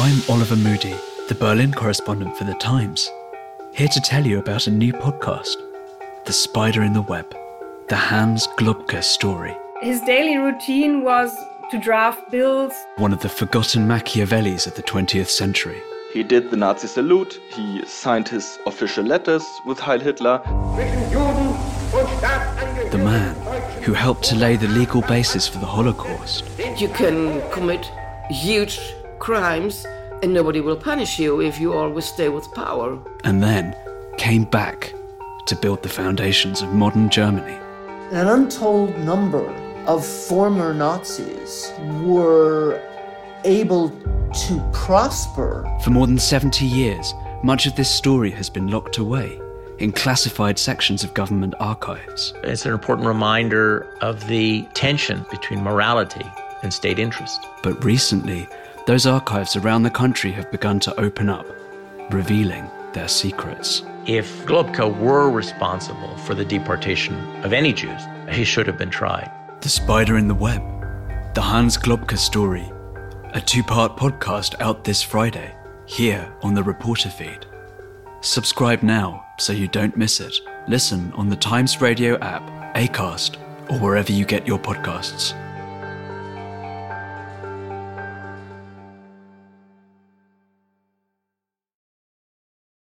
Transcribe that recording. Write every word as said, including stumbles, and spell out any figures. I'm Oliver Moody, the Berlin correspondent for The Times, here to tell you about a new podcast, The Spider in the Web, the Hans Globke story. His daily routine was to draft bills. One of the forgotten Machiavellis of the twentieth century. He did the Nazi salute, he signed his official letters with Heil Hitler. The man who helped to lay the legal basis for the Holocaust. You can commit huge crimes and nobody will punish you if you always stay with power. And then came back to build the foundations of modern Germany. An untold number of former Nazis were able to prosper. For more than seventy years, much of this story has been locked away in classified sections of government archives. It's an important reminder of the tension between morality and state interest. But recently, those archives around the country have begun to open up, revealing their secrets. If Globke were responsible for the deportation of any Jews, he should have been tried. The Spider in the Web, the Hans Globke story, a two-part podcast out this Friday, here on the Reporter Feed. Subscribe now so you don't miss it. Listen on the Times Radio app, Acast, or wherever you get your podcasts.